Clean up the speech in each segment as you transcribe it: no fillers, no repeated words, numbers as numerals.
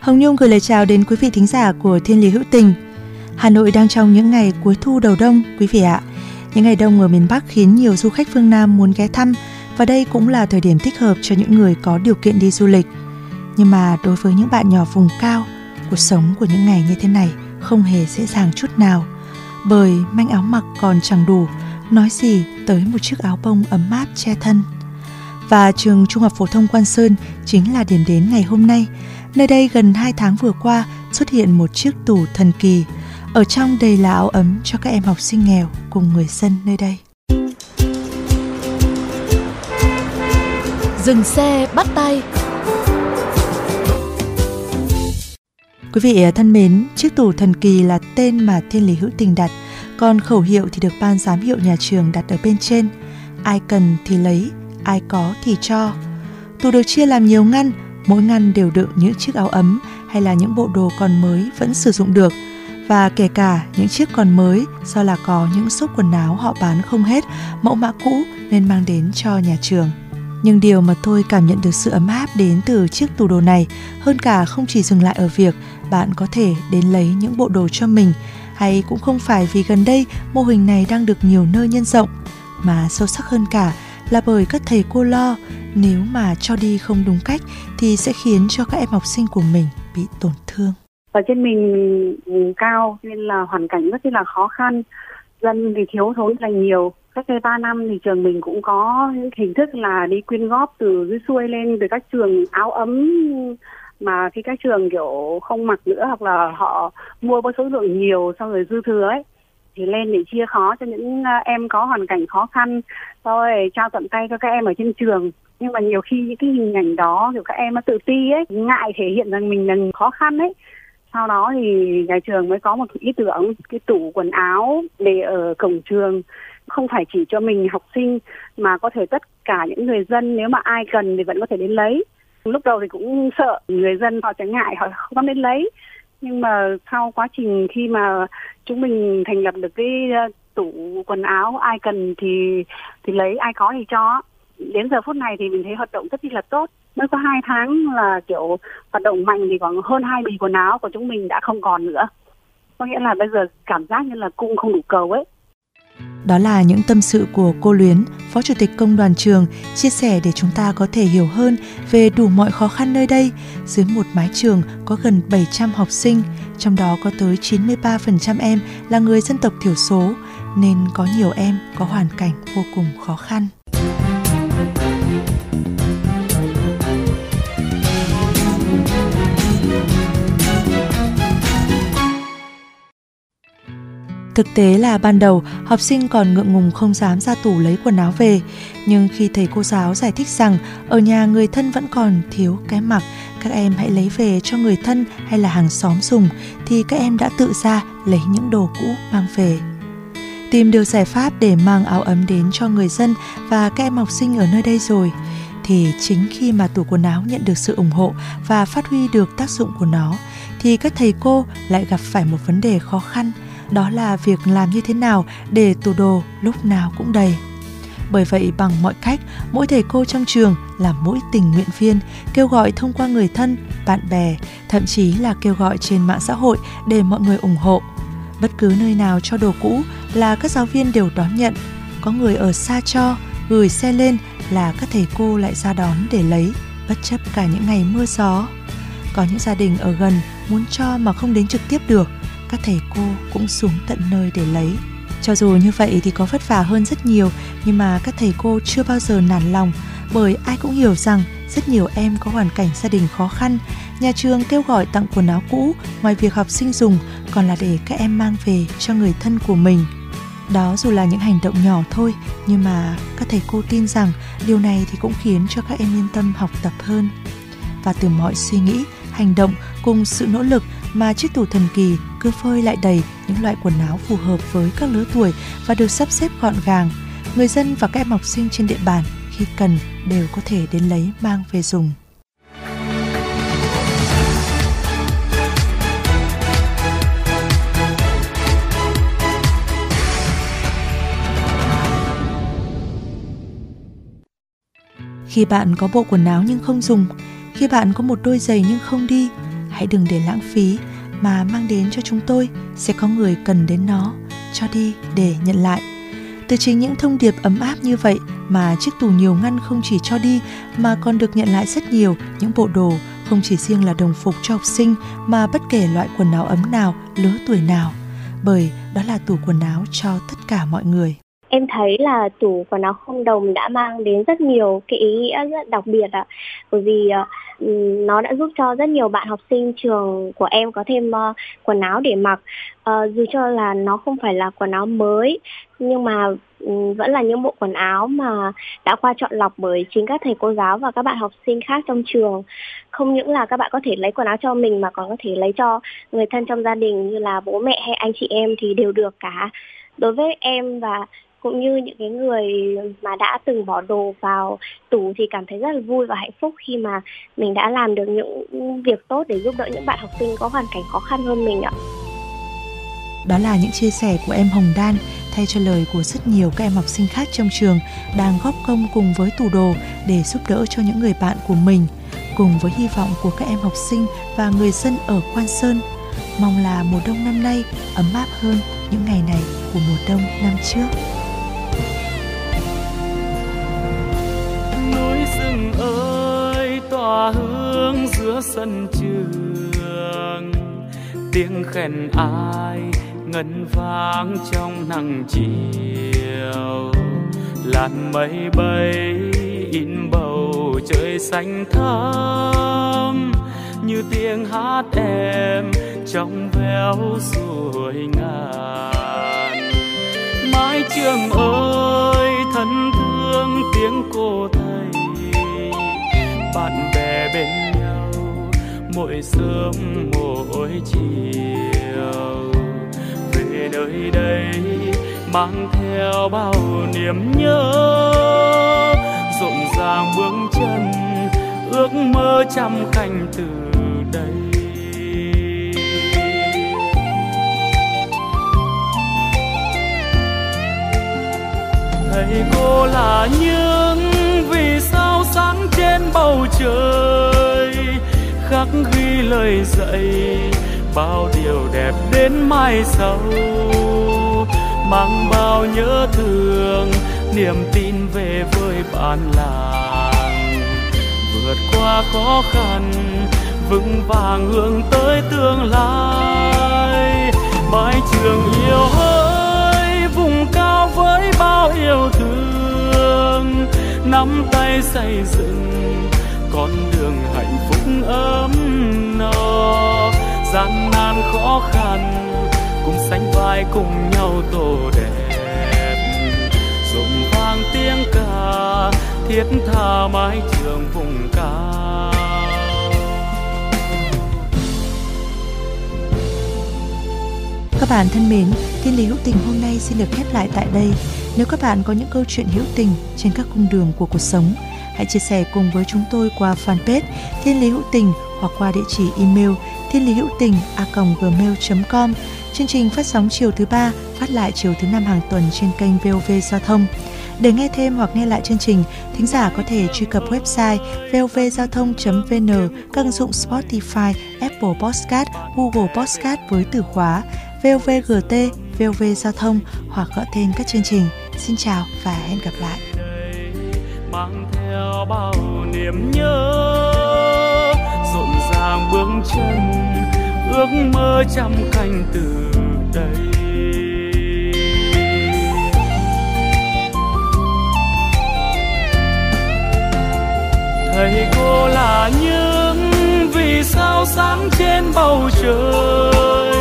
Hồng Nhung gửi lời chào đến quý vị thính giả của Thiên Lý Hữu Tình. Hà Nội đang trong những ngày cuối thu đầu đông, quý vị ạ. Những ngày đông ở miền Bắc khiến nhiều du khách phương Nam muốn ghé thăm và đây cũng là thời điểm thích hợp cho những người có điều kiện đi du lịch. Nhưng mà đối với những bạn nhỏ vùng cao, cuộc sống của những ngày như thế này không hề dễ dàng chút nào. Bởi manh áo mặc còn chẳng đủ, nói gì tới một chiếc áo bông ấm áp che thân. Và trường Trung học Phổ thông Quan Sơn chính là điểm đến ngày hôm nay. Nơi đây gần 2 tháng vừa qua xuất hiện một chiếc tủ thần kỳ. Ở trong đầy là áo ấm cho các em học sinh nghèo cùng người dân nơi đây. Dừng xe bắt tay. Quý vị thân mến, chiếc tủ thần kỳ là tên mà Thiên Lý Hữu Tình đặt. Còn khẩu hiệu thì được ban giám hiệu nhà trường đặt ở bên trên. Ai cần thì lấy, ai có thì cho. Tủ được chia làm nhiều ngăn. Mỗi ngăn đều đựng những chiếc áo ấm hay là những bộ đồ còn mới vẫn sử dụng được. Và kể cả những chiếc còn mới do là có những shop quần áo họ bán không hết mẫu mã cũ nên mang đến cho nhà trường. Nhưng điều mà tôi cảm nhận được sự ấm áp đến từ chiếc tủ đồ này hơn cả không chỉ dừng lại ở việc bạn có thể đến lấy những bộ đồ cho mình hay cũng không phải vì gần đây mô hình này đang được nhiều nơi nhân rộng mà sâu sắc hơn cả là bởi các thầy cô lo nếu mà cho đi không đúng cách thì sẽ khiến cho các em học sinh của mình bị tổn thương. Ở trên mình vùng cao nên là hoàn cảnh rất là khó khăn, dân thì thiếu thốn là nhiều. Cách đây 3 năm thì trường mình cũng có hình thức là đi quyên góp từ dưới xuôi lên từ các trường áo ấm mà khi các trường kiểu không mặc nữa hoặc là họ mua với số lượng nhiều xong rồi dư thừa ấy. Thì lên để chia khó cho những em có hoàn cảnh khó khăn, rồi trao tận tay cho các em ở trên trường. Nhưng mà nhiều khi những cái hình ảnh đó, kiểu các em nó tự ti ấy, ngại thể hiện rằng mình là khó khăn ấy. Sau đó thì nhà trường mới có một ý tưởng, cái tủ quần áo để ở cổng trường. Không phải chỉ cho mình học sinh, mà có thể tất cả những người dân nếu mà ai cần thì vẫn có thể đến lấy. Lúc đầu thì cũng sợ, người dân họ chẳng ngại, họ không dám đến lấy. Nhưng mà sau quá trình khi mà chúng mình thành lập được cái tủ quần áo ai cần thì lấy, ai có thì cho. Đến giờ phút này thì mình thấy hoạt động rất là tốt. Mới có 2 tháng là kiểu hoạt động mạnh thì khoảng hơn 20 quần áo của chúng mình đã không còn nữa. Có nghĩa là bây giờ cảm giác như là cung không đủ cầu ấy. Đó là những tâm sự của cô Luyến, Phó Chủ tịch Công đoàn trường, chia sẻ để chúng ta có thể hiểu hơn về đủ mọi khó khăn nơi đây. Dưới một mái trường có gần 700 học sinh, trong đó có tới 93% em là người dân tộc thiểu số, nên có nhiều em có hoàn cảnh vô cùng khó khăn. Thực tế là ban đầu, học sinh còn ngượng ngùng không dám ra tủ lấy quần áo về. Nhưng khi thầy cô giáo giải thích rằng ở nhà người thân vẫn còn thiếu cái mặc, các em hãy lấy về cho người thân hay là hàng xóm dùng, thì các em đã tự ra lấy những đồ cũ mang về. Tìm được giải pháp để mang áo ấm đến cho người dân và các em học sinh ở nơi đây rồi, thì chính khi mà tủ quần áo nhận được sự ủng hộ và phát huy được tác dụng của nó, thì các thầy cô lại gặp phải một vấn đề khó khăn. Đó là việc làm như thế nào để tủ đồ lúc nào cũng đầy. Bởi vậy bằng mọi cách, mỗi thầy cô trong trường là mỗi tình nguyện viên kêu gọi thông qua người thân, bạn bè, thậm chí là kêu gọi trên mạng xã hội để mọi người ủng hộ. Bất cứ nơi nào cho đồ cũ là các giáo viên đều đón nhận. Có người ở xa cho, gửi xe lên là các thầy cô lại ra đón để lấy, bất chấp cả những ngày mưa gió. Có những gia đình ở gần muốn cho mà không đến trực tiếp được. Các thầy cô cũng xuống tận nơi để lấy. Cho dù như vậy thì có vất vả hơn rất nhiều, nhưng mà các thầy cô chưa bao giờ nản lòng, bởi ai cũng hiểu rằng rất nhiều em có hoàn cảnh gia đình khó khăn. Nhà trường kêu gọi tặng quần áo cũ, ngoài việc học sinh dùng, còn là để các em mang về cho người thân của mình. Đó dù là những hành động nhỏ thôi, nhưng mà các thầy cô tin rằng điều này thì cũng khiến cho các em yên tâm học tập hơn. Và từ mọi suy nghĩ, hành động cùng sự nỗ lực mà chiếc tủ thần kỳ cứ phơi lại đầy những loại quần áo phù hợp với các lứa tuổi và được sắp xếp gọn gàng. Người dân và các em học sinh trên địa bàn khi cần đều có thể đến lấy mang về dùng. Khi bạn có bộ quần áo nhưng không dùng, khi bạn có một đôi giày nhưng không đi, hãy đừng để lãng phí mà mang đến cho chúng tôi, sẽ có người cần đến nó, cho đi để nhận lại. Từ chính những thông điệp ấm áp như vậy mà chiếc tủ nhiều ngăn không chỉ cho đi mà còn được nhận lại rất nhiều những bộ đồ, không chỉ riêng là đồng phục cho học sinh mà bất kể loại quần áo ấm nào, lứa tuổi nào. Bởi đó là tủ quần áo cho tất cả mọi người. Em thấy là tủ quần áo không đồng đã mang đến rất nhiều cái ý nghĩa rất đặc biệt ạ. Bởi vì nó đã giúp cho rất nhiều bạn học sinh trường của em có thêm quần áo để mặc. Dù cho là nó không phải là quần áo mới, nhưng mà vẫn là những bộ quần áo mà đã qua chọn lọc bởi chính các thầy cô giáo và các bạn học sinh khác trong trường. Không những là các bạn có thể lấy quần áo cho mình mà còn có thể lấy cho người thân trong gia đình như là bố mẹ hay anh chị em thì đều được cả. Đối với em và cũng như những cái người mà đã từng bỏ đồ vào tủ thì cảm thấy rất là vui và hạnh phúc khi mà mình đã làm được những việc tốt để giúp đỡ những bạn học sinh có hoàn cảnh khó khăn hơn mình ạ. Đó là những chia sẻ của em Hồng Đan thay cho lời của rất nhiều các em học sinh khác trong trường đang góp công cùng với tủ đồ để giúp đỡ cho những người bạn của mình, cùng với hy vọng của các em học sinh và người dân ở Quan Sơn. Mong là mùa đông năm nay ấm áp hơn những ngày này của mùa đông năm trước. Ơi tỏa hương giữa sân trường, tiếng khen ai ngân vang trong nắng chiều, làn mây bay in bầu trời xanh thắm như tiếng hát em trong veo ruồi ngàn. Mái trường ơi thân thương tiếng cô thầy, bạn bè bên nhau mỗi sớm mỗi chiều, về nơi đây mang theo bao niềm nhớ, rộn ràng bước chân ước mơ trăm cánh từ đây. Thầy cô là những vì sao sáng trên bầu trời, khắc ghi lời dạy bao điều đẹp đến mai sau, mang bao nhớ thương niềm tin về với bản làng, vượt qua khó khăn vững vàng hướng tới tương lai. Mái trường yêu ơi vùng cao với bao yêu thương, nắm tay xây dựng con đường hạnh phúc ấm no, gian nan khó khăn cùng sánh vai cùng nhau tô đẹp, rộn vang tiếng ca thiết tha mái trường vùng cao. Các bạn thân mến, Thiên Lý Hữu Tình hôm nay xin được khép lại tại đây. Nếu các bạn có những câu chuyện hữu tình trên các cung đường của cuộc sống, hãy chia sẻ cùng với chúng tôi qua fanpage Thiên Lý Hữu Tình hoặc qua địa chỉ email thienlihữuting@gmail.com. Chương trình phát sóng chiều thứ 3, phát lại chiều thứ 5 hàng tuần trên kênh VOV Giao Thông. Để nghe thêm hoặc nghe lại chương trình, thính giả có thể truy cập website vovgiaothong.vn, các ứng dụng Spotify, Apple Podcast, Google Podcast với từ khóa VOVGT, VOV Giao Thông hoặc gõ tên các chương trình. Xin chào và hẹn gặp lại. Mang theo bao niềm nhớ, rộn ràng bước chân ước mơ trăm cánh từ đây. Thầy cô là những vì sao sáng trên bầu trời,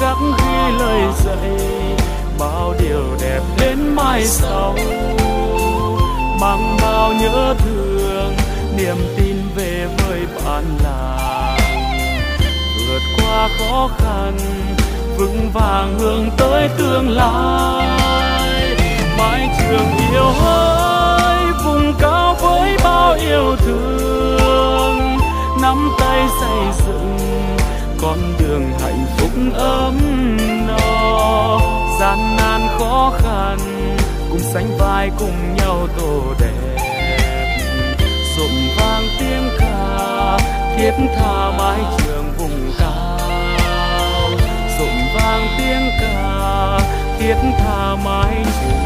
khắc ghi lời dạy bao điều đều đẹp đến mai sau, mang bao nhớ thương niềm tin về với bản làng, vượt qua khó khăn vững vàng hướng tới tương lai. Mái trường yêu ơi vùng cao với bao yêu thương, nắm tay xây dựng con đường hạnh phúc ấm no, gian nan khó khăn cùng sánh vai cùng nhau tô đẹp, rộn vang tiếng ca thiết tha mái trường vùng cao, rộn vang tiếng ca thiết tha mái trường.